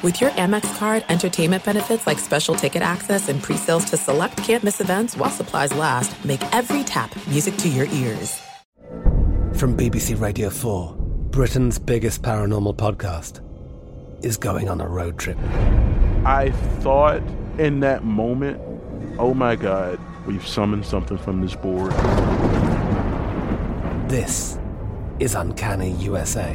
With your Amex card, entertainment benefits like special ticket access and pre-sales to select can't-miss events while supplies last, make every tap music to your ears. From BBC Radio 4, Britain's biggest paranormal podcast is going on a road trip. I thought in that moment, oh my God, we've summoned something from this board. This is Uncanny USA.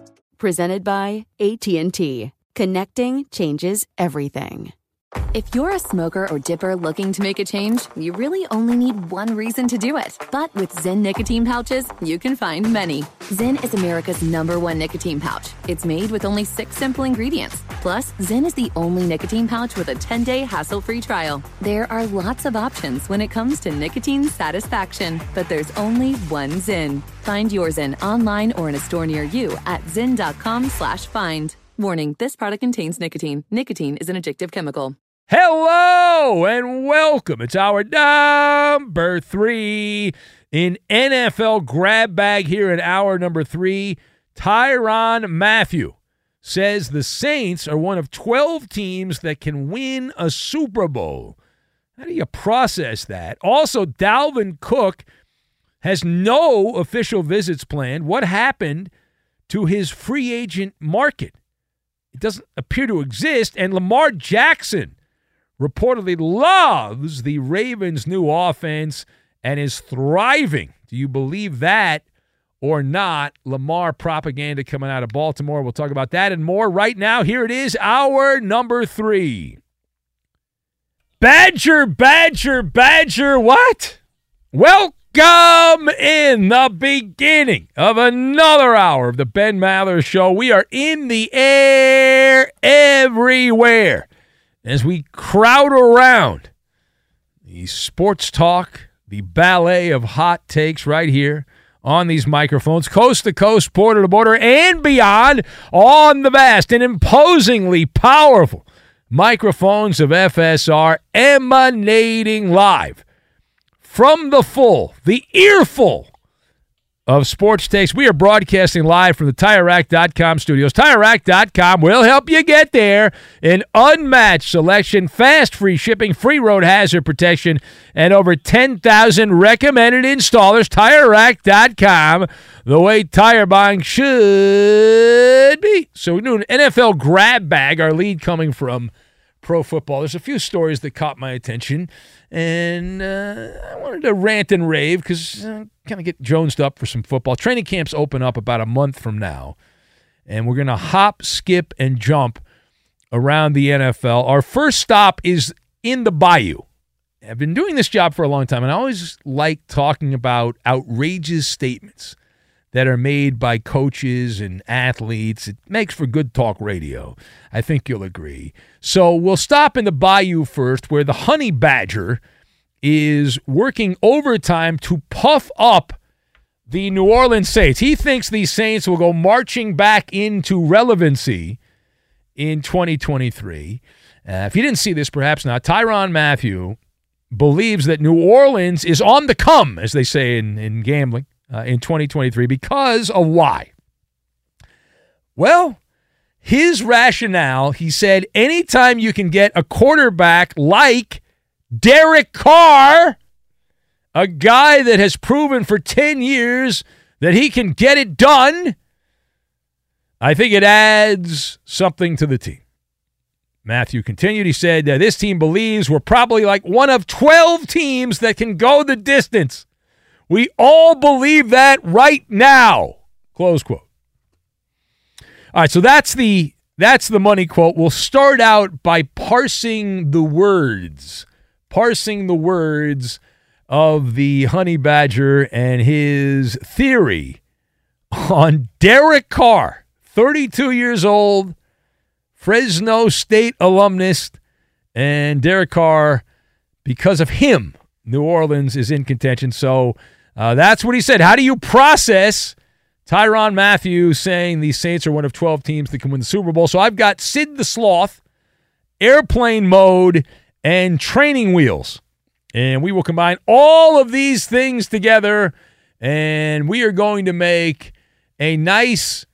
Presented by AT&T. Connecting changes everything. If you're a smoker or dipper looking to make a change, you really only need one reason to do it. But with Zyn nicotine pouches, you can find many. Zyn is America's #1 nicotine pouch. It's made with only 6 simple ingredients. Plus, Zyn is the only nicotine pouch with a 10-day hassle-free trial. There are lots of options when it comes to nicotine satisfaction, but there's only one Zyn. Find your Zyn online or in a store near you at zyn.com/find. Warning, this product contains nicotine. Nicotine is an addictive chemical. Hello and welcome. It's our number 3 in NFL grab bag here at hour number 3. Tyrann Mathieu says the Saints are one of 12 teams that can win a Super Bowl. How do you process that? Also, Dalvin Cook has no official visits planned. What happened to his free agent market? It doesn't appear to exist. And Lamar Jackson reportedly loves the Ravens' new offense and is thriving. Do you believe that or not? Lamar propaganda coming out of Baltimore. We'll talk about that and more right now. Here it is, our number 3. Badger, what? Welcome in the beginning of another hour of the Ben Maller Show. We are in the air everywhere as we crowd around the sports talk, the ballet of hot takes right here on these microphones, coast to coast, border to border, and beyond on the vast and imposingly powerful microphones of FSR, emanating live from the earful of sports takes. We are broadcasting live from the TireRack.com studios. TireRack.com will help you get there. An unmatched selection, fast free shipping, free road hazard protection, and over 10,000 recommended installers. TireRack.com, the way tire buying should be. So we do an NFL grab bag, our lead coming from Pro Football. There's a few stories that caught my attention, and I wanted to rant and rave because I kind of get jonesed up for some football. Training camps open up about a month from now, and we're going to hop, skip, and jump around the NFL. Our first stop is in the Bayou. I've been doing this job for a long time, and I always like talking about outrageous statements that are made by coaches and athletes. It makes for good talk radio. I think you'll agree. So we'll stop in the Bayou first, where the honey badger is working overtime to puff up the New Orleans Saints. He thinks these Saints will go marching back into relevancy in 2023. If you didn't see this, perhaps not. Tyrann Mathieu believes that New Orleans is on the come, as they say in gambling. In 2023, because of why? Well, his rationale, he said, anytime you can get a quarterback like Derek Carr, a guy that has proven for 10 years that he can get it done, I think it adds something to the team. Mathieu continued. He said, this team believes we're probably like one of 12 teams that can go the distance. We all believe that right now, close quote. All right, so that's the money quote. We'll start out by parsing the words of the Honey Badger and his theory on Derek Carr, 32 years old, Fresno State alumnus, and Derek Carr, because of him, New Orleans is in contention. So that's what he said. How do you process Tyrann Mathieu saying the Saints are one of 12 teams that can win the Super Bowl? So I've got Sid the Sloth, airplane mode, and training wheels. And we will combine all of these things together, and we are going to make a nice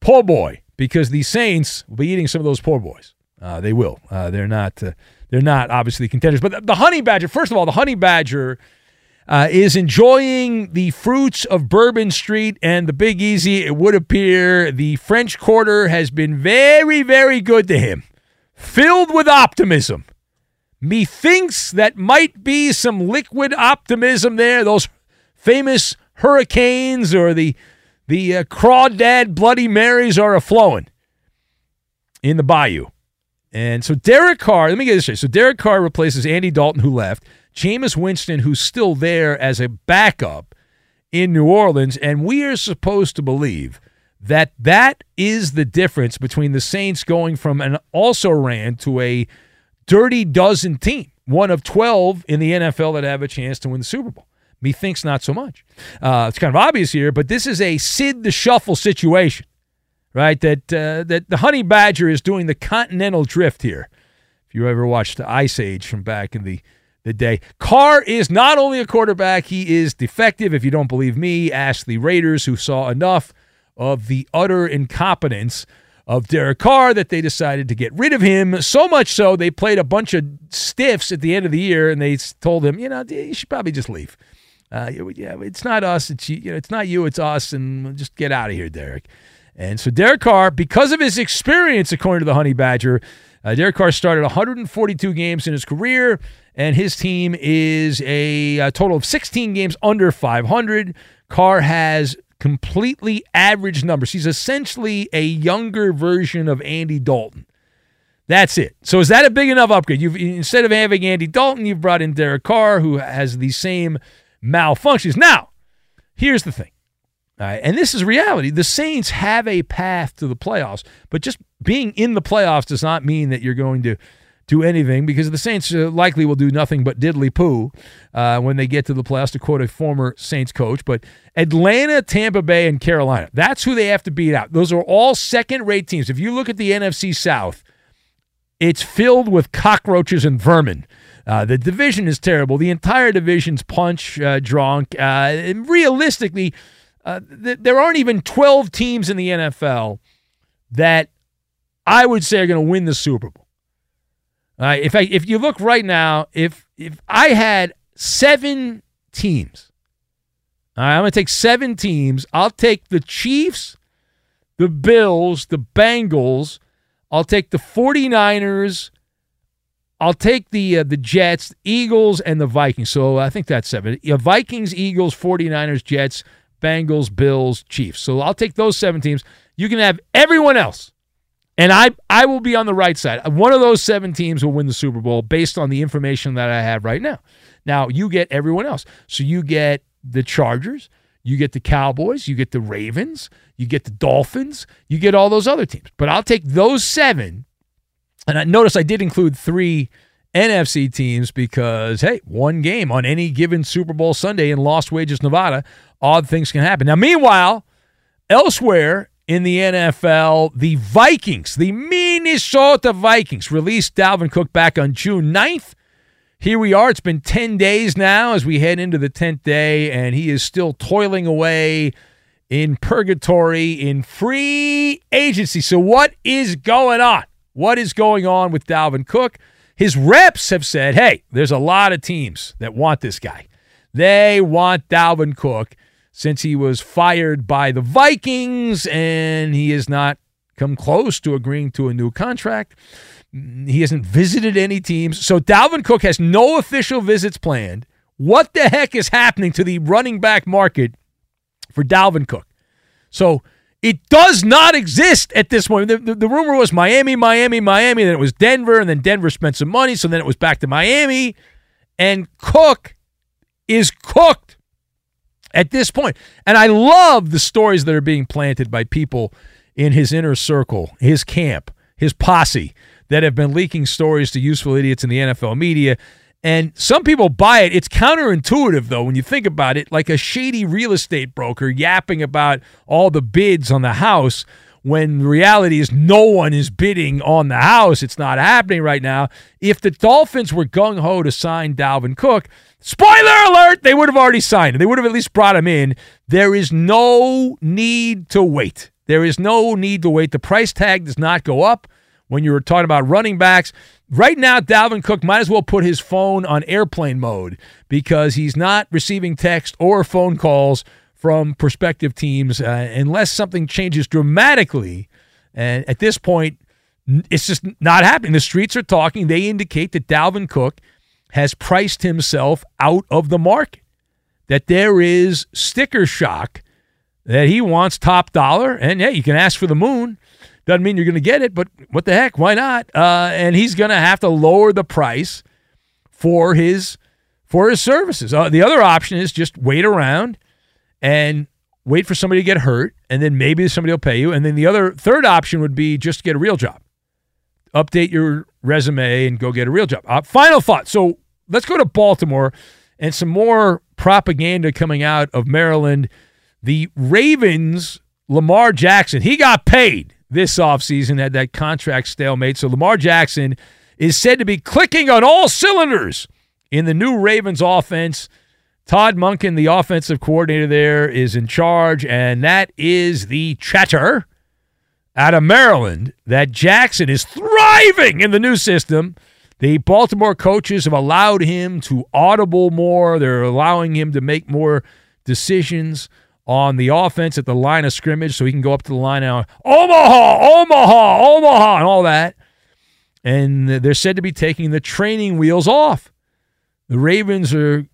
po' boy, because the Saints will be eating some of those po' boys. They will. They're not obviously contenders. But the Honey Badger, first of all, the Honey Badger is enjoying the fruits of Bourbon Street and the Big Easy, it would appear. The French Quarter has been very, very good to him, filled with optimism. Methinks that might be some liquid optimism there, those famous hurricanes or the crawdad Bloody Marys are a-flowing in the bayou. And so Derek Carr, let me get this straight. So Derek Carr replaces Andy Dalton, who left, Jameis Winston, who's still there as a backup in New Orleans, and we are supposed to believe that that is the difference between the Saints going from an also-ran to a dirty dozen team, one of 12 in the NFL that have a chance to win the Super Bowl. Methinks not so much. It's kind of obvious here, but this is a Sid the Shuffle situation, right? That the Honey Badger is doing the continental drift here. If you ever watched the Ice Age from back in the day. Carr is not only a quarterback, he is defective. If you don't believe me, ask the Raiders, who saw enough of the utter incompetence of Derek Carr that they decided to get rid of him, so much so they played a bunch of stiffs at the end of the year, and they told him, you should probably just leave. It's not us. It's you. It's not you. It's us, and just get out of here, Derek. And so Derek Carr, because of his experience, according to the Honey Badger, Derek Carr started 142 games in his career, and his team is a total of 16 games under 500. Carr has completely average numbers. He's essentially a younger version of Andy Dalton. That's it. So is that a big enough upgrade? You've, instead of having Andy Dalton, you've brought in Derek Carr, who has the same malfunctions. Now, here's the thing. All right, and this is reality. The Saints have a path to the playoffs, but just being in the playoffs does not mean that you're going to do anything, because the Saints likely will do nothing but diddly-poo when they get to the playoffs, to quote a former Saints coach. But Atlanta, Tampa Bay, and Carolina, that's who they have to beat out. Those are all second-rate teams. If you look at the NFC South, it's filled with cockroaches and vermin. The division is terrible. The entire division's punch drunk. And realistically, there aren't even 12 teams in the NFL that I would say are going to win the Super Bowl. If you look right now, if I had 7 teams, all right, I'm going to take 7 teams. I'll take the Chiefs, the Bills, the Bengals. I'll take the 49ers. I'll take the Jets, Eagles, and the Vikings. So I think that's 7. Vikings, Eagles, 49ers, Jets, Bengals, Bills, Chiefs. So I'll take those 7 teams. You can have everyone else. And I will be on the right side. One of those 7 teams will win the Super Bowl based on the information that I have right now. Now, you get everyone else. So you get the Chargers, you get the Cowboys, you get the Ravens, you get the Dolphins, you get all those other teams. But I'll take those 7. And notice I did include 3 NFC teams because, hey, one game on any given Super Bowl Sunday in Lost Wages, Nevada, odd things can happen. Now, meanwhile, elsewhere in the NFL, the Vikings, the Minnesota Vikings, released Dalvin Cook back on June 9th. Here we are. It's been 10 days now as we head into the 10th day, and he is still toiling away in purgatory in free agency. So what is going on? What is going on with Dalvin Cook? His reps have said, hey, there's a lot of teams that want this guy. They want Dalvin Cook, since he was fired by the Vikings and he has not come close to agreeing to a new contract. He hasn't visited any teams. So Dalvin Cook has no official visits planned. What the heck is happening to the running back market for Dalvin Cook? So It does not exist at this point. The rumor was Miami, then it was Denver, and then Denver spent some money, so then it was back to Miami. And Cook is cooked at this point. And I love the stories that are being planted by people in his inner circle, his camp, his posse, that have been leaking stories to useful idiots in the NFL media. And some people buy it. It's counterintuitive, though, when you think about it, like a shady real estate broker yapping about all the bids on the house when the reality is no one is bidding on the house. It's not happening right now. If the Dolphins were gung-ho to sign Dalvin Cook, spoiler alert, they would have already signed him. They would have at least brought him in. There is no need to wait. There is no need to wait. The price tag does not go up. When you were talking about running backs, right now Dalvin Cook might as well put his phone on airplane mode because he's not receiving text or phone calls from prospective teams unless something changes dramatically. And at this point, it's just not happening. The streets are talking. They indicate that Dalvin Cook has priced himself out of the market, that there is sticker shock, that he wants top dollar, and, yeah, you can ask for the moon. Doesn't mean you're going to get it, but what the heck? Why not? And he's going to have to lower the price for his services. The other option is just wait around and wait for somebody to get hurt, and then maybe somebody will pay you. And then the third option would be just get a real job. Update your resume and go get a real job. Final thought. So let's go to Baltimore and some more propaganda coming out of Maryland. The Ravens, Lamar Jackson, he got paid this offseason, had that contract stalemate. So Lamar Jackson is said to be clicking on all cylinders in the new Ravens offense. Todd Monken, the offensive coordinator there, is in charge, and that is the chatter out of Maryland that Jackson is thriving in the new system. The Baltimore coaches have allowed him to audible more. They're allowing him to make more decisions on the offense at the line of scrimmage, so he can go up to the line now, Omaha, and all that. And they're said to be taking the training wheels off. The Ravens are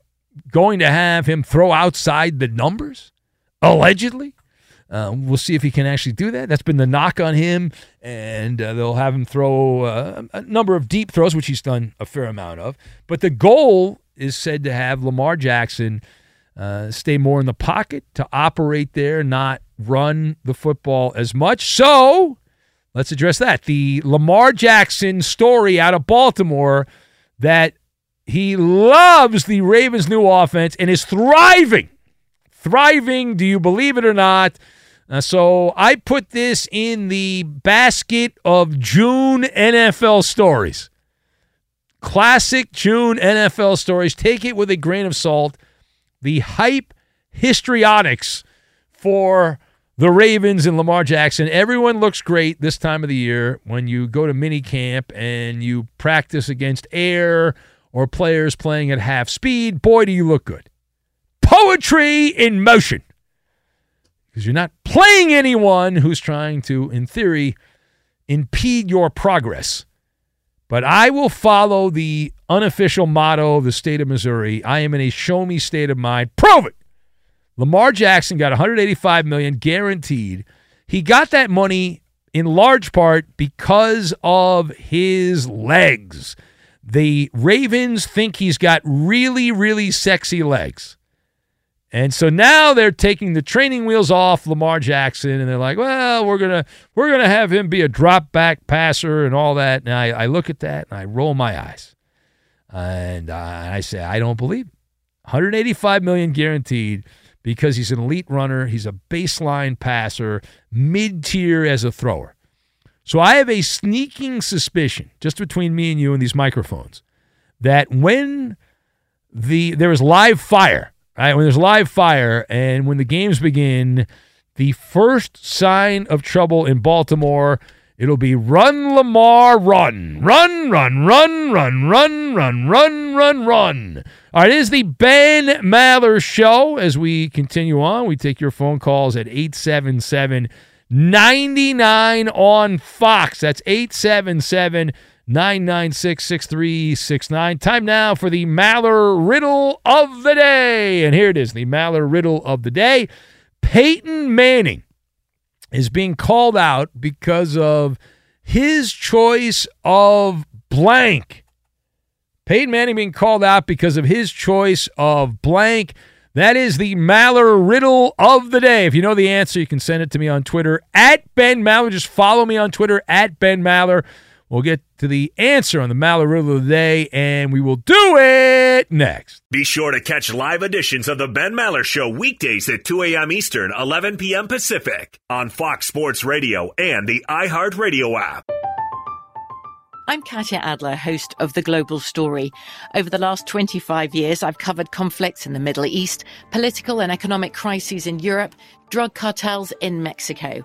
going to have him throw outside the numbers, allegedly. We'll see if he can actually do that. That's been the knock on him, and they'll have him throw a number of deep throws, which he's done a fair amount of. But the goal is said to have Lamar Jackson stay more in the pocket, to operate there, not run the football as much. So let's address that. The Lamar Jackson story out of Baltimore that he loves the Ravens' new offense and is thriving. Thriving, do you believe it or not? So I put this in the basket of June NFL stories. Classic June NFL stories. Take it with a grain of salt. The hype histrionics for the Ravens and Lamar Jackson. Everyone looks great this time of the year when you go to mini camp and you practice against air or players playing at half speed. Boy, do you look good. Poetry in motion. Because you're not playing anyone who's trying to, in theory, impede your progress. But I will follow the unofficial motto of the state of Missouri. I am in a show-me state of mind. Prove it! Lamar Jackson got $185 million guaranteed. He got that money in large part because of his legs. The Ravens think he's got really, really sexy legs. And so now they're taking the training wheels off Lamar Jackson, and they're like, well, we're gonna have him be a drop-back passer and all that. And I look at that, and I roll my eyes. And I say, I don't believe it. $185 million guaranteed because he's an elite runner. He's a baseline passer, mid-tier as a thrower. So I have a sneaking suspicion, just between me and you and these microphones, that when there is live fire, right, when there's live fire and when the games begin, the first sign of trouble in Baltimore, it'll be run, Lamar, run. Run, run, run, run, run, run, run, run, run. All right, it is the Ben Maller Show. As we continue on, we take your phone calls at 877-99 on Fox. That's 877-996-6369. Time now for the Maller Riddle of the Day. And here it is, the Maller Riddle of the Day. Peyton Manning is being called out because of his choice of blank. Peyton Manning being called out because of his choice of blank. That is the Maller riddle of the day. If you know the answer, you can send it to me on Twitter, @BenMaller. Just follow me on Twitter, @BenMaller. We'll get to the answer on the Maller riddle of the day, and we will do it next. Be sure to catch live editions of the Ben Maller Show weekdays at 2 a.m. Eastern, 11 p.m. Pacific on Fox Sports Radio and the iHeartRadio app. I'm Katya Adler, host of The Global Story. Over the last 25 years, I've covered conflicts in the Middle East, political and economic crises in Europe, drug cartels in Mexico.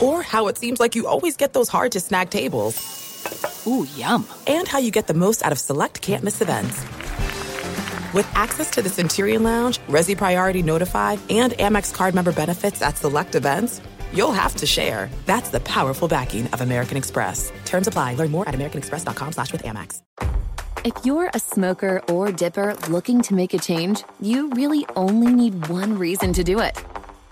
Or how it seems like you always get those hard-to-snag tables. Ooh, yum. And how you get the most out of select can't-miss events. With access to the Centurion Lounge, Resi Priority Notify, and Amex card member benefits at select events, you'll have to share. That's the powerful backing of American Express. Terms apply. Learn more at americanexpress.com/withAmex. If you're a smoker or dipper looking to make a change, you really only need one reason to do it.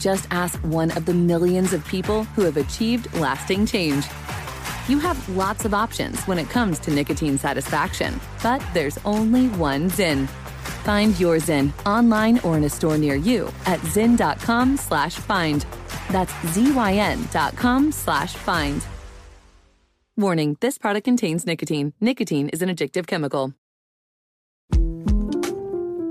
just ask one of the millions of people who have achieved lasting change. You have lots of options when it comes to nicotine satisfaction, but there's only one Zyn. Find your Zyn online or in a store near you at zyn.com/find. That's ZYN.com/find. Warning, this product contains nicotine. Nicotine is an addictive chemical.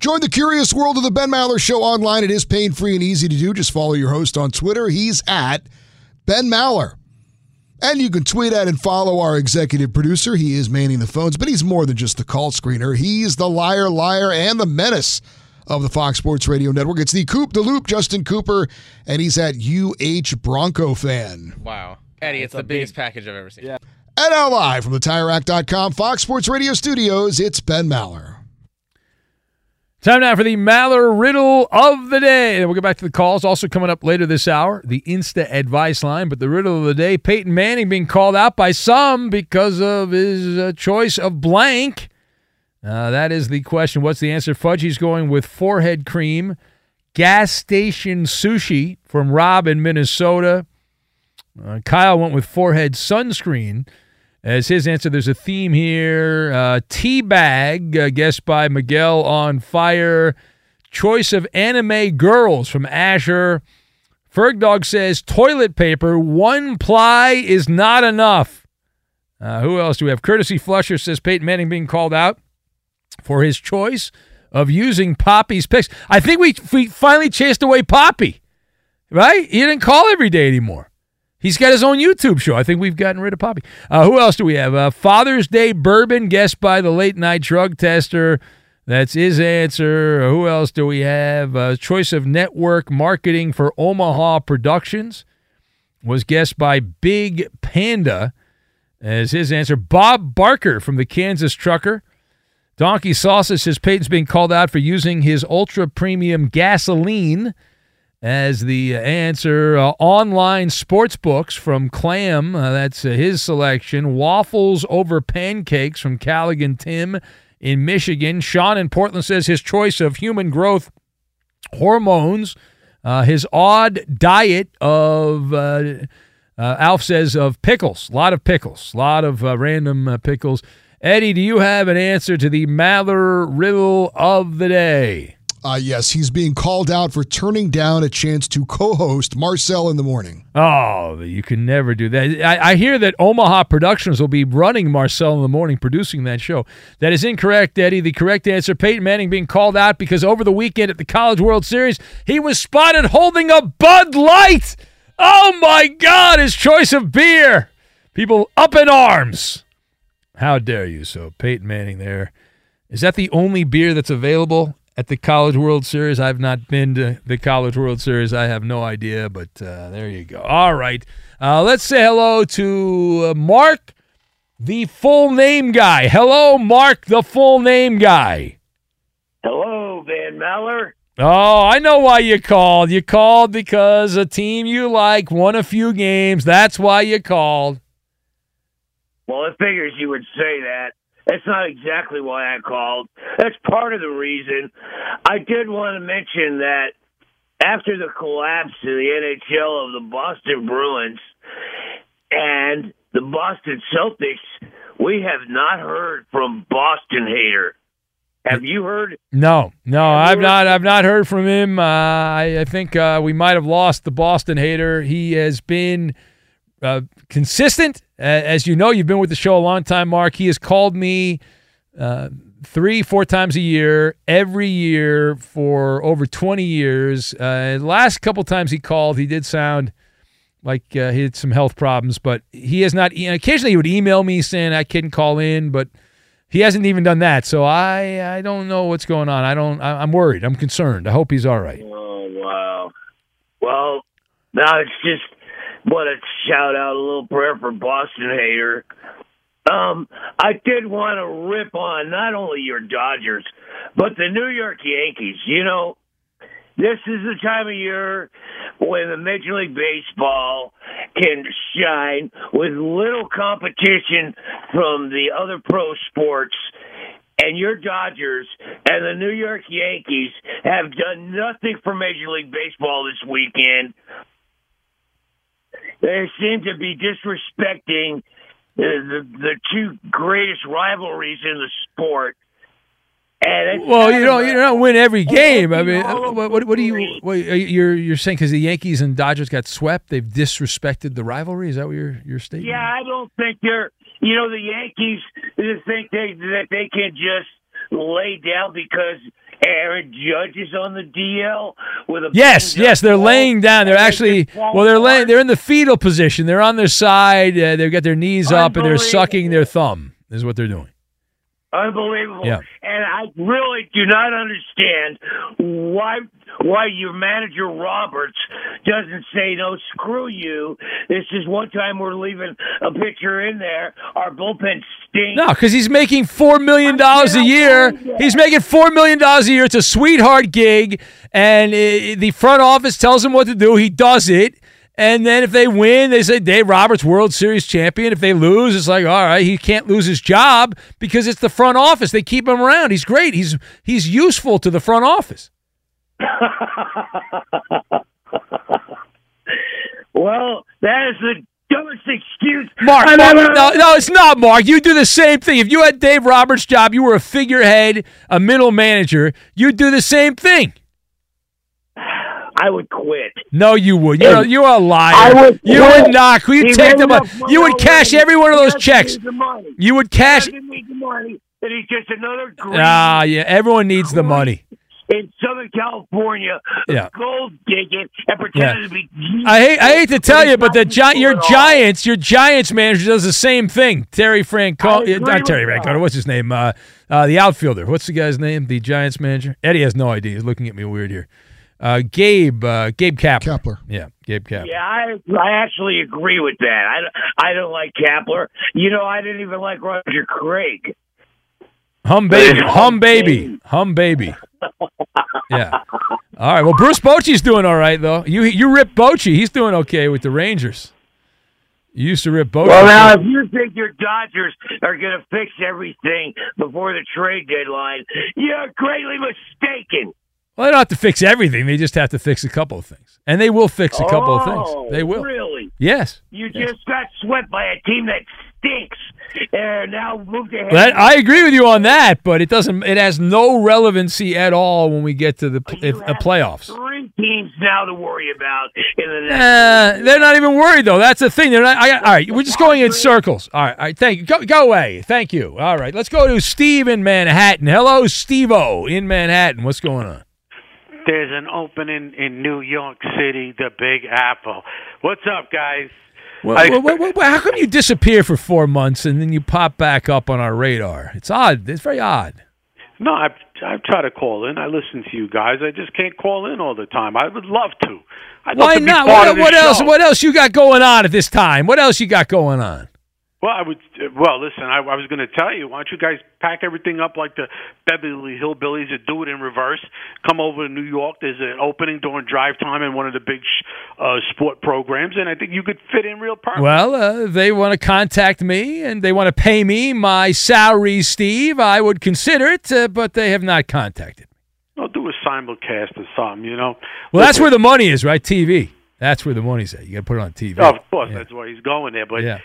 Join the curious world of the Ben Maller Show online. It is pain-free and easy to do. Just follow your host on Twitter. He's @BenMaller. And you can tweet at and follow our executive producer. He is manning the phones, but he's more than just the call screener. He's the liar, liar, and the menace of the Fox Sports Radio Network. It's the Coop, the Loop, Justin Cooper, and he's @UHBroncoFan. Wow. Eddie, it's the biggest package I've ever seen. Yeah. And now live from the TireRack.com Fox Sports Radio studios, it's Ben Maller. Time now for the Maller riddle of the day. And we'll get back to the calls. Also coming up later this hour, the Insta advice line. But the riddle of the day, Peyton Manning being called out by some because of his choice of blank. That is the question. What's the answer? Fudgy's going with forehead cream, gas station sushi from Rob in Minnesota. Kyle went with forehead sunscreen as his answer. There's a theme here. Teabag, guessed by Miguel on Fire. Choice of anime girls from Asher. Fergdog says toilet paper. 1-ply is not enough. Who else do we have? Courtesy Flusher says Peyton Manning being called out for his choice of using Poppy's picks. I think we finally chased away Poppy, right? He didn't call every day anymore. He's got his own YouTube show. I think we've gotten rid of Poppy. Who else do we have? Father's Day bourbon, guessed by the late-night drug tester. That's his answer. Who else do we have? Choice of network marketing for Omaha Productions was guessed by Big Panda as his answer. Bob Barker from the Kansas Trucker. Donkey Sausage says Peyton's being called out for using his ultra-premium gasoline as the answer. Online sportsbooks from Clam, that's his selection. Waffles over pancakes from Callaghan Tim in Michigan. Sean in Portland says his choice of human growth hormones, his odd diet of, Alf says, of pickles. A lot of pickles. A lot of random pickles. Eddie, do you have an answer to the Maller riddle of the day? Yes, he's being called out for turning down a chance to co-host Marcel in the Morning. Oh, you can never do that. I hear that Omaha Productions will be running Marcel in the Morning, producing that show. That is incorrect, Eddie. The correct answer, Peyton Manning being called out because over the weekend at the College World Series, he was spotted holding a Bud Light. Oh, my God, his choice of beer. People up in arms. How dare you. So Peyton Manning there. Is that the only beer that's available at the College World Series? I've not been to the College World Series. I have no idea, but there you go. All right. Let's say hello to Mark, the full name guy. Hello, Mark, the full name guy. Hello, Ben Maller. Oh, I know why you called. You called because a team you like won a few games. That's why you called. Well, it figures you would say that. That's not exactly why I called. That's part of the reason. I did want to mention that after the collapse of the NHL of the Boston Bruins and the Boston Celtics, we have not heard from Boston Hater. Have you heard? No, I've not heard from him. I think we might have lost the Boston Hater. He has been consistent. As you know, you've been with the show a long time, Mark. He has called me 3-4 times a year, every year for over 20 years. The last couple times he called, he did sound like he had some health problems, but he has not. And occasionally he would email me saying, I couldn't call in, but he hasn't even done that. So I don't know what's going on. I'm worried. I'm concerned. I hope he's all right. Oh, wow. Well, now it's just, what a shout out, a little prayer for Boston Hater. I did want to rip on not only your Dodgers, but the New York Yankees. You know, this is the time of year when the Major League Baseball can shine with little competition from the other pro sports. And your Dodgers and the New York Yankees have done nothing for Major League Baseball this weekend. They seem to be disrespecting the two greatest rivalries in the sport. And well, you don't win every game. I mean, what do you? What, you're saying because the Yankees and Dodgers got swept, they've disrespected the rivalry? Is that what your statement? Yeah, I don't think they're. You know, the Yankees think that they can just lay down because Aaron Judge is on the DL with a yes. They're laying down. They're actually They're in the fetal position. They're on their side. They've got their knees up and they're sucking their thumb. Is what they're doing. Unbelievable. Yeah. And I really do not understand why your manager Roberts doesn't say, no, screw you. This is one time we're leaving a pitcher in there. Our bullpen stinks. No, because he's making $4 million a year. He's making $4 million a year. It's a sweetheart gig. And the front office tells him what to do. He does it. And then if they win, they say Dave Roberts, World Series champion. If they lose, it's like, all right, he can't lose his job because it's the front office. They keep him around. He's great. He's useful to the front office. Well, that is the dumbest excuse. Mark, no, it's not, Mark. You do the same thing. If you had Dave Roberts' job, you were a figurehead, a middle manager, you'd do the same thing. I would quit. No, you would. You're a liar. You would not. You'd take the money. You would cash every one of those checks. You would cash. He doesn't need the money. That he's just another great. Ah, yeah. Everyone needs the money. In Southern California, gold digging and pretending to be. I hate to tell you, but your Giants manager does the same thing. Terry Francona. What's his name? The outfielder. What's the guy's name? The Giants manager. Eddie has no idea. He's looking at me weird here. Gabe Kapler. Yeah, Gabe Kapler. Yeah, I actually agree with that. I don't like Kapler. You know, I didn't even like Roger Craig. Hum baby. Yeah. All right. Well, Bruce Bochy's doing all right, though. You rip Bochy. He's doing okay with the Rangers. You used to rip Bochy. Well, now, if you think your Dodgers are going to fix everything before the trade deadline, you're greatly mistaken. Well, they don't have to fix everything. They just have to fix a couple of things. And they will fix a couple of things. They will. Really? Yes. You just got swept by a team that stinks. And now move to I agree with you on that, but it doesn't. It has no relevancy at all when we get to the playoffs. 3 teams now to worry about in the next. They're not even worried though. That's the thing. They're not. All right, we're just going in circles. All right. Thank you. Go away. Thank you. All right, let's go to Steve in Manhattan. Hello, Steve-O in Manhattan. What's going on? There's an opening in New York City, the Big Apple. What's up, guys? Well, how come you disappear for 4 months and then you pop back up on our radar? It's odd. It's very odd. No, I've tried to call in. I listen to you guys. I just can't call in all the time. I would love to. Why not? What else you got going on at this time? What else you got going on? Well, listen, I was going to tell you, why don't you guys pack everything up like the Beverly Hillbillies and do it in reverse? Come over to New York. There's an opening during drive time in one of the big sport programs, and I think you could fit in real perfect. Well, they want to contact me, and they want to pay me my salary, Steve. I would consider it, but they have not contacted me. Well, do a simulcast or something, you know. Well, that's where the money is, right? TV. That's where the money's at. You got to put it on TV. Oh, of course, that's why he's going there, but... Yeah.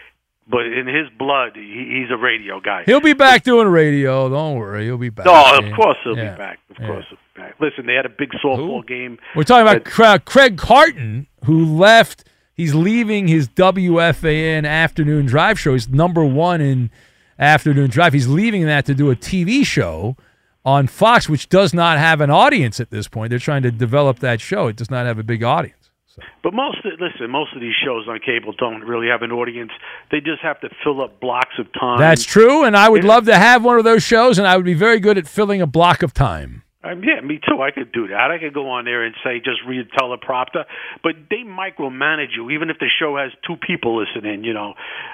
But in his blood, he's a radio guy. He'll be back doing radio. Don't worry. He'll be back. No, of course he'll be back. Of course he'll be back. Listen, they had a big softball game. We're talking about Craig Carton, who left. He's leaving his WFAN afternoon drive show. He's number one in afternoon drive. He's leaving that to do a TV show on Fox, which does not have an audience at this point. They're trying to develop that show. It does not have a big audience. So. But most of these shows on cable don't really have an audience. They just have to fill up blocks of time. That's true, and I would love to have one of those shows, and I would be very good at filling a block of time. Yeah, me too. I could do that. I could go on there and say, just read teleprompter. But they micromanage you, even if the show has 2 people listening, you know.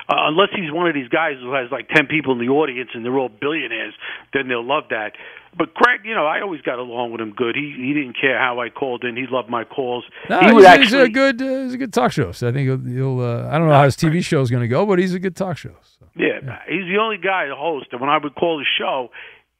Unless he's one of these guys who has like 10 people in the audience and they're all billionaires, then they'll love that. But Craig, you know, I always got along with him good. He didn't care how I called in. He loved my calls. No, he's a good talk show. So I think I don't know how his TV show is going to go, but he's a good talk show. So. Yeah, he's the only guy, the host, that when I would call the show,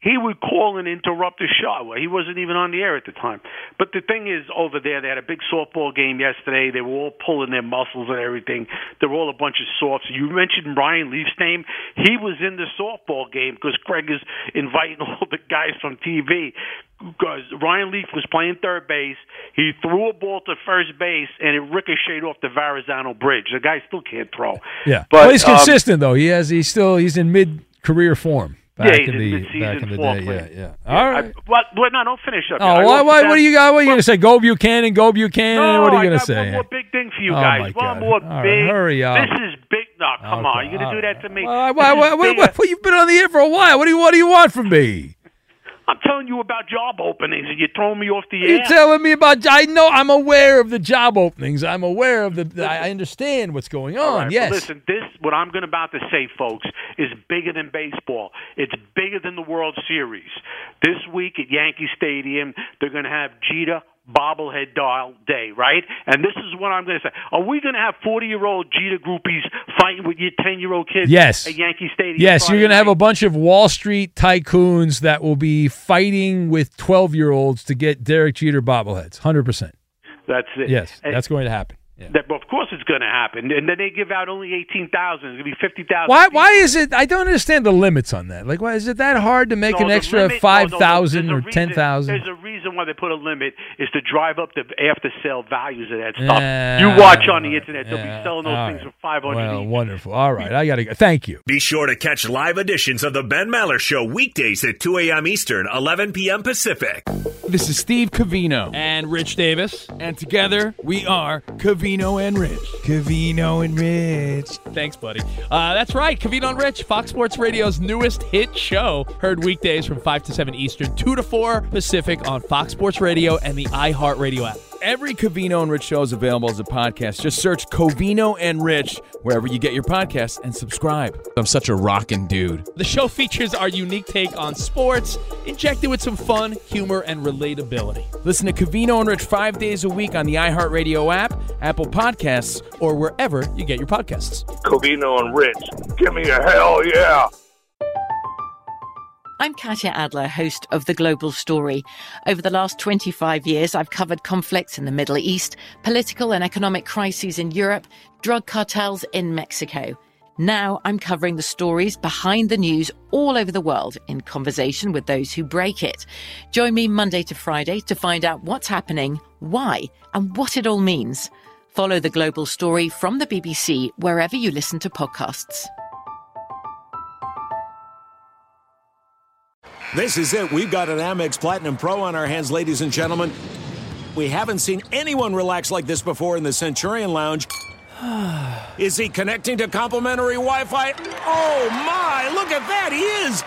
he would call and interrupt the show. He wasn't even on the air at the time. But the thing is, over there, they had a big softball game yesterday. They were all pulling their muscles and everything. They were all a bunch of softs. You mentioned Ryan Leaf's name. He was in the softball game because Craig is inviting all the guys from TV. Because Ryan Leaf was playing third base. He threw a ball to first base, and it ricocheted off the Verrazano Bridge. The guy still can't throw. Yeah, but he's consistent, though. He's in mid-career form. Back in the day. Yeah. All right. No, don't finish up. Oh, what do you got? What are you going to say? Go Buchanan, go Buchanan. No, what are you going to say? One more big thing for you guys. One more big. Hurry up. This is big. No, come on. You're going to do that to me? Well, you've been on the air for a while. What do you want from me? I'm telling you about job openings, and you're throwing me off the air. You're telling me about – I know I'm aware of the job openings. I'm aware of the – I understand what's going on. All right, yes. Listen, what I'm about to say, folks, is bigger than baseball. It's bigger than the World Series. This week at Yankee Stadium, they're going to have Jeter – bobblehead dial day, right? And this is what I'm going to say. Are we going to have 40-year-old Jeter groupies fighting with your 10-year-old kids at Yankee Stadium? Yes, you're going to have a bunch of Wall Street tycoons that will be fighting with 12-year-olds to get Derek Jeter bobbleheads, 100%. That's it. Yes, that's going to happen. Yeah. Of course it's going to happen. And then they give out only 18,000. It's going to be 50,000. Why is it? I don't understand the limits on that. Like, why is it that hard to make an extra 5,000 or 10,000? There's a reason why they put a limit is to drive up the after-sale values of that stuff. You watch on the internet. They'll be selling those things for 500. Well, wonderful. All right. I got to go. Thank you. Be sure to catch live editions of The Ben Maller Show weekdays at 2 a.m. Eastern, 11 p.m. Pacific. This is Steve Covino. And Rich Davis. And together, we are Covino. Covino and Rich. Covino and Rich. Thanks, buddy. That's right. Covino and Rich, Fox Sports Radio's newest hit show. Heard weekdays from 5 to 7 Eastern, 2 to 4 Pacific on Fox Sports Radio and the iHeartRadio app. Every Covino and Rich show is available as a podcast. Just search Covino and Rich wherever you get your podcasts and subscribe. I'm such a rockin' dude. The show features our unique take on sports, injected with some fun, humor, and relatability. Listen to Covino and Rich 5 days a week on the iHeartRadio app, Apple Podcasts, or wherever you get your podcasts. Covino and Rich, give me a hell yeah! I'm Katya Adler, host of The Global Story. Over the last 25 years, I've covered conflicts in the Middle East, political and economic crises in Europe, drug cartels in Mexico. Now I'm covering the stories behind the news all over the world in conversation with those who break it. Join me Monday to Friday to find out what's happening, why, and what it all means. Follow The Global Story from the BBC wherever you listen to podcasts. This is it. We've got an Amex Platinum Pro on our hands, ladies and gentlemen. We haven't seen anyone relax like this before in the Centurion Lounge. Is he connecting to complimentary Wi-Fi? Oh, my. Look at that. He is.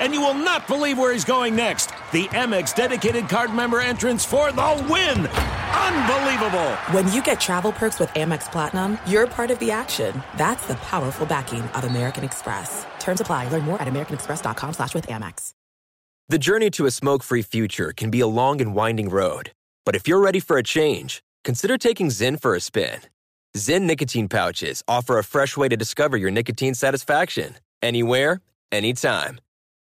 And you will not believe where he's going next. The Amex dedicated card member entrance for the win. Unbelievable. When you get travel perks with Amex Platinum, you're part of the action. That's the powerful backing of American Express. Terms apply. Learn more at americanexpress.com/withAmex. The journey to a smoke-free future can be a long and winding road. But if you're ready for a change, consider taking Zyn for a spin. Zyn nicotine pouches offer a fresh way to discover your nicotine satisfaction. Anywhere, anytime.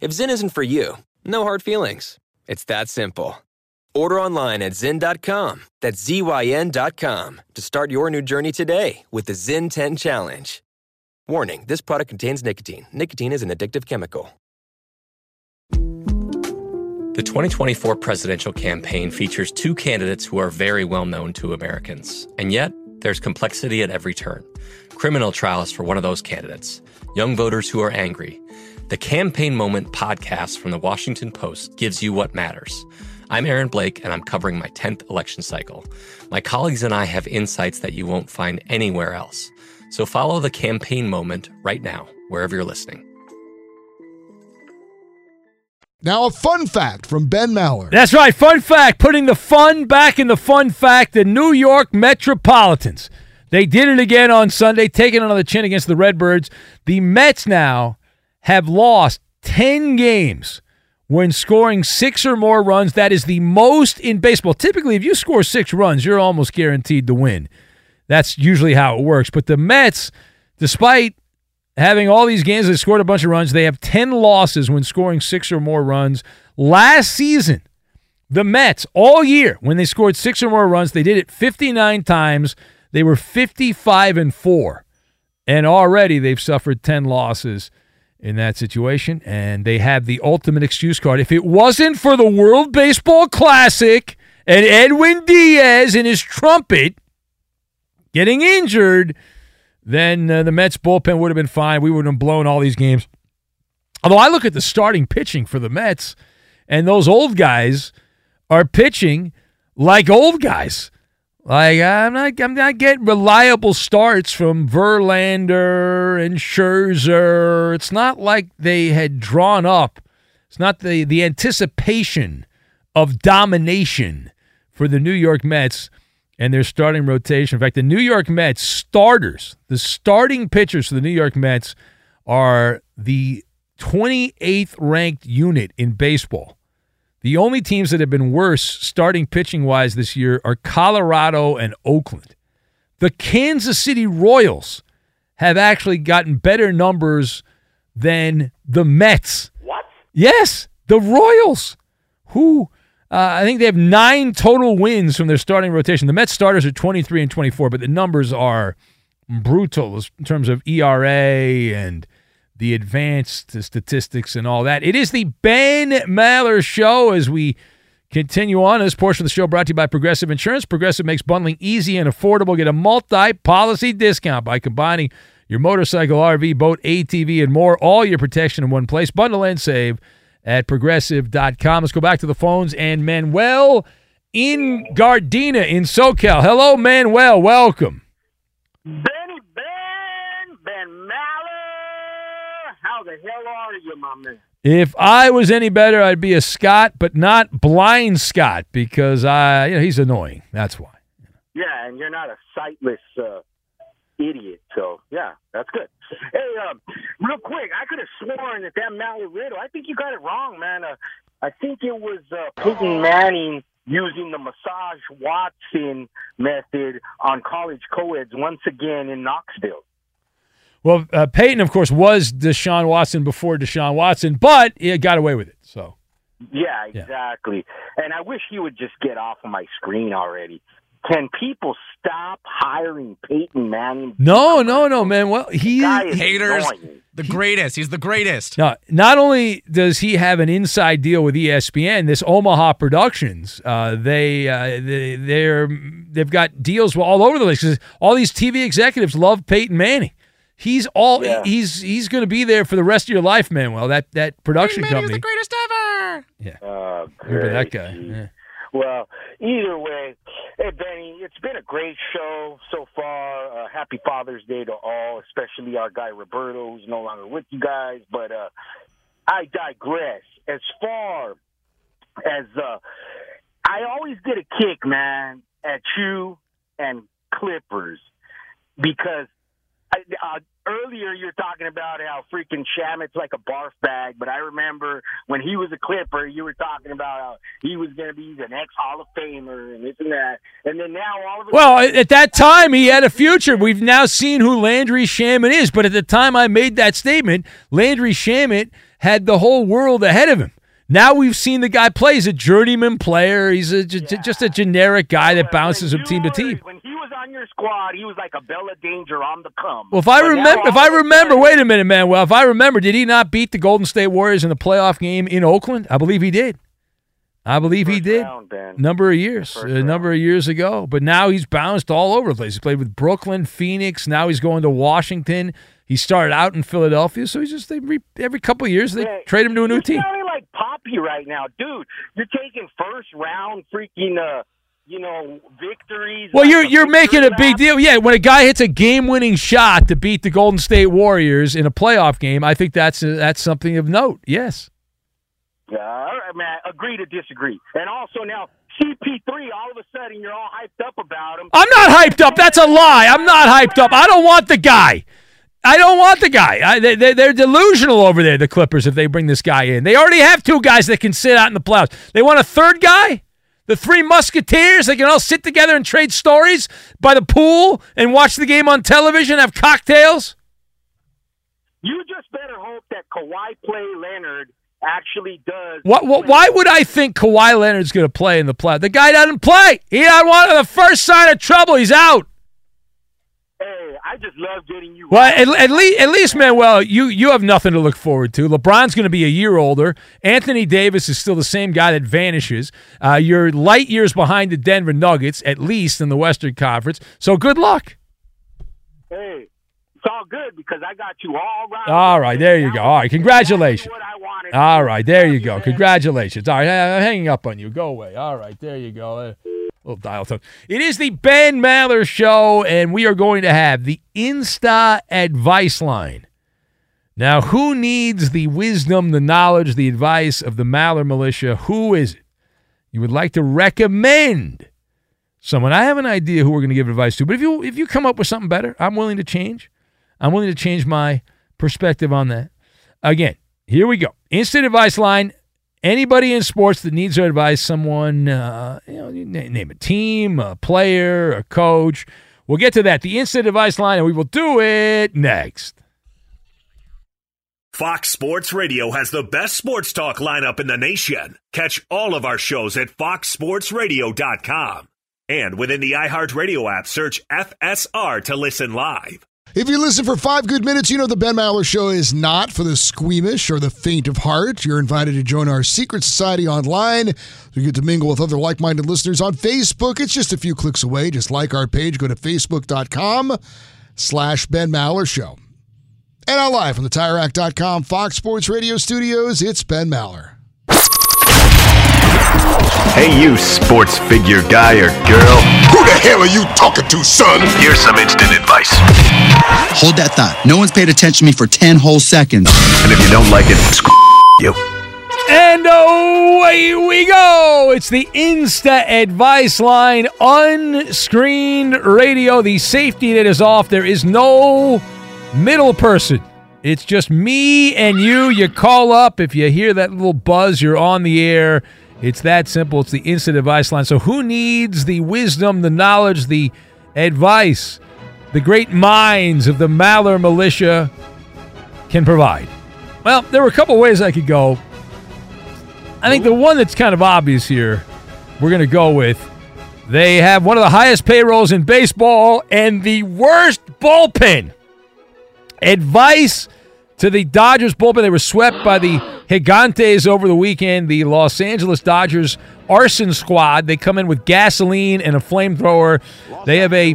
If Zyn isn't for you, no hard feelings. It's that simple. Order online at Zyn.com. That's ZYN.com to start your new journey today with the Zyn 10 Challenge. Warning, this product contains nicotine. Nicotine is an addictive chemical. The 2024 presidential campaign features two candidates who are very well known to Americans. And yet, there's complexity at every turn. Criminal trials for one of those candidates. Young voters who are angry. The Campaign Moment podcast from The Washington Post gives you what matters. I'm Aaron Blake, and I'm covering my 10th election cycle. My colleagues and I have insights that you won't find anywhere else. So follow The Campaign Moment right now, wherever you're listening. Now a fun fact from Ben Maller. That's right, fun fact. Putting the fun back in the fun fact, the New York Metropolitans. They did it again on Sunday, taking it on the chin against the Redbirds. The Mets now have lost 10 games when scoring 6 or more runs. That is the most in baseball. Typically, if you score 6 runs, you're almost guaranteed to win. That's usually how it works. But the Mets, despite having all these games that scored a bunch of runs, they have 10 losses when scoring 6 or more runs. Last season, the Mets, all year, when they scored 6 or more runs, they did it 59 times. They were 55-4. And already they've suffered 10 losses in that situation. And they have the ultimate excuse card. If it wasn't for the World Baseball Classic and Edwin Diaz and his trumpet getting injured, then the Mets bullpen would have been fine. We would have blown all these games. Although I look at the starting pitching for the Mets, and those old guys are pitching like old guys. Like I'm not getting reliable starts from Verlander and Scherzer. It's not like they had drawn up. It's not the anticipation of domination for the New York Mets and their starting rotation. In fact, the New York Mets starters, the starting pitchers for the New York Mets are the 28th ranked unit in baseball. The only teams that have been worse starting pitching-wise this year are Colorado and Oakland. The Kansas City Royals have actually gotten better numbers than the Mets. What? Yes, the Royals, who I think they have 9 total wins from their starting rotation. The Mets starters are 23 and 24, but the numbers are brutal in terms of ERA and the advanced statistics and all that. It is the Ben Maller Show as we continue on. This portion of the show brought to you by Progressive Insurance. Progressive makes bundling easy and affordable. Get a multi-policy discount by combining your motorcycle, RV, boat, ATV, and more. All your protection in one place. Bundle and save at progressive.com. Let's go back to the phones. And Manuel in Gardena in SoCal. Hello, Manuel. Welcome. Ben Maller. How the hell are you, my man? If I was any better, I'd be a Scott, but not blind Scott, because he's annoying. That's why. Yeah, and you're not a sightless idiot. So, yeah, that's good. Hey, real quick, I could have sworn that Maller riddle, I think you got it wrong, man. I think it was Peyton Manning using the massage Watson method on college co-eds once again in Knoxville. Well, Peyton, of course, was Deshaun Watson before Deshaun Watson, but it got away with it. So, yeah, exactly. Yeah. And I wish you would just get off of my screen already. Can people stop hiring Peyton Manning? No, man. Well, haters. Annoying. The greatest. He's the greatest. No, not only does he have an inside deal with ESPN, this Omaha Productions, they've got deals all over the place because all these TV executives love Peyton Manning. He's going to be there for the rest of your life, Manuel. That production company. He's the greatest ever. Yeah. Remember that guy. Yeah. Well, either way, hey, Benny, it's been a great show so far. Happy Father's Day to all, especially our guy Roberto, who's no longer with you guys. But I digress. As far as I always get a kick, man, at you and Clippers because earlier you're talking about how freaking Shamet's like a barf bag, but I remember when he was a Clipper, you were talking about how he was going to be an ex-Hall of Famer and this and that. And then now all of a sudden... Well, at that time, he had a future. We've now seen who Landry Shamet is, but at the time I made that statement, Landry Shamet had the whole world ahead of him. Now we've seen the guy play. He's a journeyman player. He's just a generic guy that bounces from team to team. When he was on your squad, he was like a bell of danger on the come. Well, if I remember, did he not beat the Golden State Warriors in the playoff game in Oakland? I believe he did. A number of years ago. But now he's bounced all over the place. He played with Brooklyn, Phoenix. Now he's going to Washington. He started out in Philadelphia, so he's just every couple of years they trade him to a new team. Poppy right now, dude. You're taking first round freaking victories. Well, you're making a big deal. Yeah, when a guy hits a game winning shot to beat the Golden State Warriors in a playoff game, I think that's something of note. Yes. Yeah, all right, man. Agree to disagree. And also now CP3, all of a sudden you're all hyped up about him. I'm not hyped up. That's a lie. I'm not hyped up. I don't want the guy. They're delusional over there, the Clippers, if they bring this guy in. They already have 2 guys that can sit out in the playoffs. They want a 3rd guy? The 3 Musketeers? They can all sit together and trade stories by the pool and watch the game on television, have cocktails? You just better hope that Kawhi Leonard actually does. Why would I think Kawhi Leonard's going to play in the playoffs? The guy doesn't play. He had one of the first sign of trouble. He's out. Hey, I just love getting you. Well, at least, Manuel, you have nothing to look forward to. LeBron's going to be a year older. Anthony Davis is still the same guy that vanishes. You're light years behind the Denver Nuggets, at least in the Western Conference. So good luck. Hey, it's all good because I got you all right. All right, there you go. All right, congratulations. All right, there you go. Congratulations. All right, I'm hanging up on you. Go away. All right, there you go. Little dial tone. It is the Ben Maller Show, and we are going to have the Insta Advice Line. Now, who needs the wisdom, the knowledge, the advice of the Maller Militia? Who is it you would like to recommend? Someone. I have an idea who we're going to give advice to, but if you come up with something better, I'm willing to change. I'm willing to change my perspective on that. Again, here we go. Insta Advice Line. Anybody in sports that needs our advice, someone, name a team, a player, a coach. We'll get to that. The Instant Advice Line, and we will do it next. Fox Sports Radio has the best sports talk lineup in the nation. Catch all of our shows at foxsportsradio.com. And within the iHeartRadio app, search FSR to listen live. If you listen for 5 good minutes, you know the Ben Maller Show is not for the squeamish or the faint of heart. You're invited to join our secret society online. You get to mingle with other like-minded listeners on Facebook. It's just a few clicks away. Just like our page. Go to facebook.com/Ben Maller Show. And now live from the TireRack.com Fox Sports Radio studios, it's Ben Maller. Hey, you sports figure guy or girl. Who the hell are you talking to, son? Here's some instant advice. Hold that thought. No one's paid attention to me for 10 whole seconds. And if you don't like it, screw you. And away we go. It's the Insta Advice Line, unscreened radio. The safety net is off. There is no middle person. It's just me and you. You call up. If you hear that little buzz, you're on the air. It's that simple. It's the instant advice line. So who needs the wisdom, the knowledge, the advice the great minds of the Maller militia can provide? Well, there were a couple ways I could go. I think the one that's kind of obvious here, we're going to go with. They have one of the highest payrolls in baseball and the worst bullpen. Advice to the Dodgers bullpen. They were swept by the Gigantes over the weekend. The Los Angeles Dodgers arson squad. They come in with gasoline and a flamethrower. They have a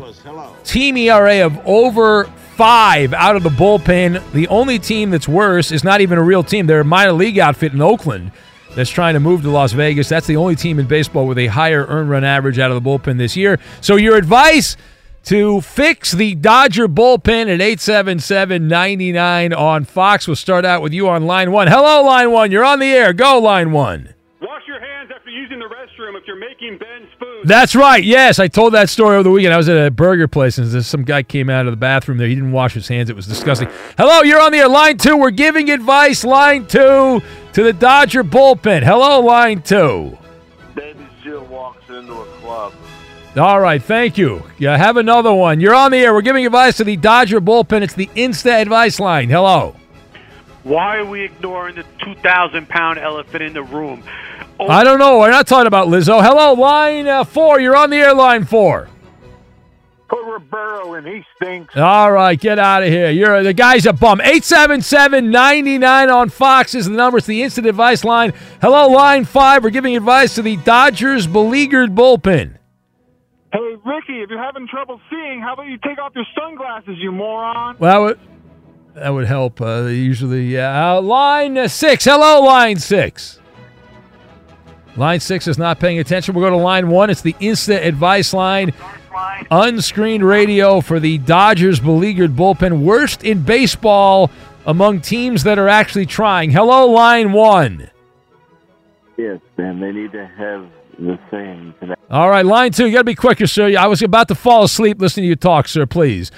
team ERA of over 5 out of the bullpen. The only team that's worse is not even a real team. They're a minor league outfit in Oakland that's trying to move to Las Vegas. That's the only team in baseball with a higher earned run average out of the bullpen this year. So your advice to fix the Dodger bullpen at 877-99 on Fox. We'll start out with you on line one. Hello, line one. You're on the air. Go, line one. Wash your hands after using the restroom if you're making Ben's food. That's right. Yes, I told that story over the weekend. I was at a burger place, and some guy came out of the bathroom there. He didn't wash his hands. It was disgusting. Hello, you're on the air. Line two. We're giving advice, line two, to the Dodger bullpen. Hello, line two. Baby Jill walks into a club. All right, thank you. Yeah, have another one. You're on the air. We're giving advice to the Dodger bullpen. It's the Insta Advice Line. Hello. Why are we ignoring the 2,000-pound elephant in the room? Oh. I don't know. We're not talking about Lizzo. Hello, line four. You're on the air, line four. Put Roberto in. He stinks. All right, get out of here. The guy's a bum. 877-99 on Fox is the number. It's the Insta Advice Line. Hello, line five. We're giving advice to the Dodgers beleaguered bullpen. Hey, Ricky, if you're having trouble seeing, how about you take off your sunglasses, you moron? Well, that would help. Usually, yeah. Line six. Hello, line six. Line six is not paying attention. We'll go to line one. It's the Insta Advice Line. Unscreened radio for the Dodgers beleaguered bullpen. Worst in baseball among teams that are actually trying. Hello, line one. Yes, man, they need to have the same today. All right, line two. You got to be quicker, sir. I was about to fall asleep listening to you talk, sir. Please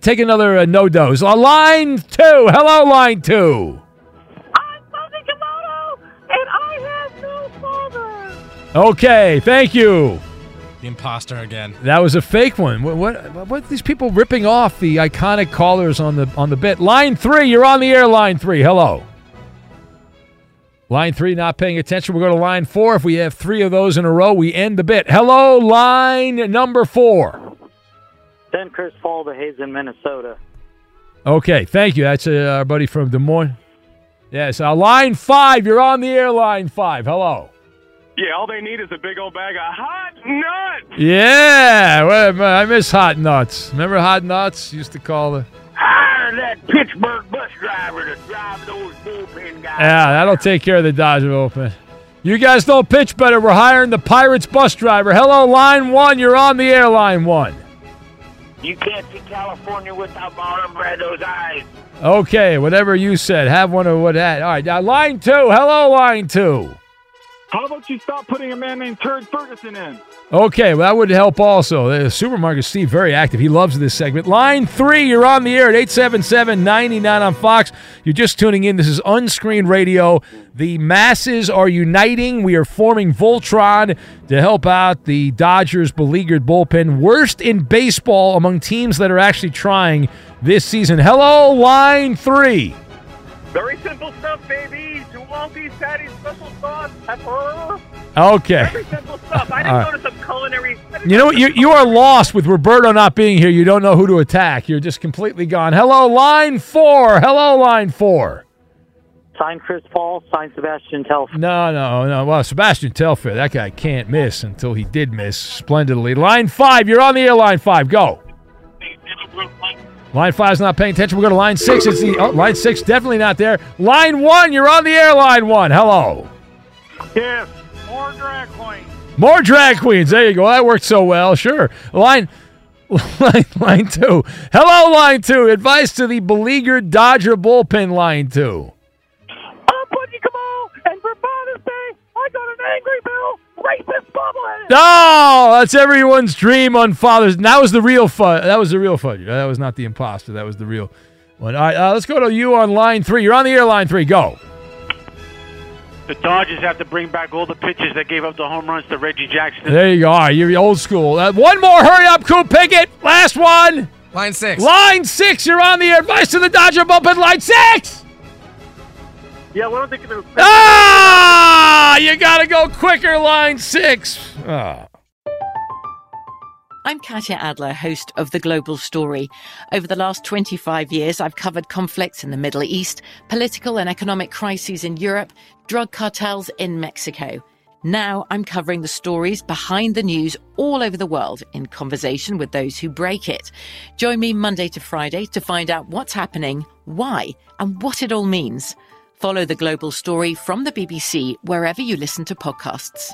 take another no-dose. Line two. Hello, line two. I'm Fuzzy Komodo, and I have no father. Okay, thank you. The imposter again. That was a fake one. What are these people ripping off the iconic callers on the bit? Line three. You're on the air. Line three. Hello. Line three, not paying attention. We'll go to line four. If we have three of those in a row, we end the bit. Hello, line number four. Send Chris Paul to Hazen, Minnesota. Okay, thank you. That's our buddy from Des Moines. Yes, line five. You're on the air, line five. Hello. Yeah, all they need is a big old bag of hot nuts. Yeah, well, I miss hot nuts. Remember hot nuts? Used to call the... Hire that Pittsburgh bus driver to drive those bullpen guys. Yeah, that'll take care of the Dodger bullpen. You guys don't pitch better. We're hiring the Pirates bus driver. Hello, line one. You're on the air, line one. You can't see California without my those eyes. Okay, whatever you said. Have one of what that. All right, now line two. Hello, line two. How about you stop putting a man named Turd Ferguson in? Okay, well, that would help also. The supermarket Steve, very active. He loves this segment. Line three, you're on the air at 877-99 on Fox. You're just tuning in. This is Unscreened Radio. The masses are uniting. We are forming Voltron to help out the Dodgers' beleaguered bullpen. Worst in baseball among teams that are actually trying this season. Hello, line three. Very simple stuff, baby. Two wonky patties, special sauce, pepper. Okay. Very simple stuff. I didn't go to some culinary. You know what? You are lost with Roberto not being here. You don't know who to attack. You're just completely gone. Hello, line four. Sign Chris Paul, sign Sebastian Telfair. No. Well, Sebastian Telfair, that guy can't miss until he did miss splendidly. Line five, you're on the air, line five. Go. Line five's not paying attention. We'll go to line six. It's the line six, definitely not there. Line one, you're on the air, line one. Hello. Yes, more drag queens. More drag queens. There you go. That worked so well. Sure. Line two. Hello, line two. Advice to the beleaguered Dodger bullpen, line two. No, that's everyone's dream on Father's. That was the real fun. That was not the imposter. That was the real one. All right, let's go to you on line three. You're on the air, line three. Go. The Dodgers have to bring back all the pitchers that gave up the home runs to Reggie Jackson. There you go. All right, you're old school. One more. Hurry up, Coop Pickett. Last one. Line six. Line six. You're on the air. Advice to the Dodger bullpen. Line six. Yeah, well, I don't think it was. Ah! You gotta go quicker, line six. Ah. I'm Katya Adler, host of The Global Story. Over the last 25 years, I've covered conflicts in the Middle East, political and economic crises in Europe, drug cartels in Mexico. Now I'm covering the stories behind the news all over the world in conversation with those who break it. Join me Monday to Friday to find out what's happening, why, and what it all means. Follow The Global Story from the BBC wherever you listen to podcasts.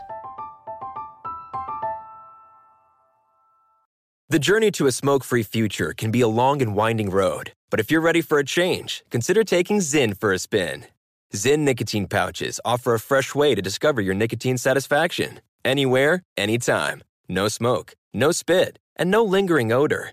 The journey to a smoke-free future can be a long and winding road. But if you're ready for a change, consider taking Zyn for a spin. Zyn nicotine pouches offer a fresh way to discover your nicotine satisfaction. Anywhere, anytime. No smoke, no spit, and no lingering odor.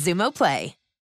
Xumo Play.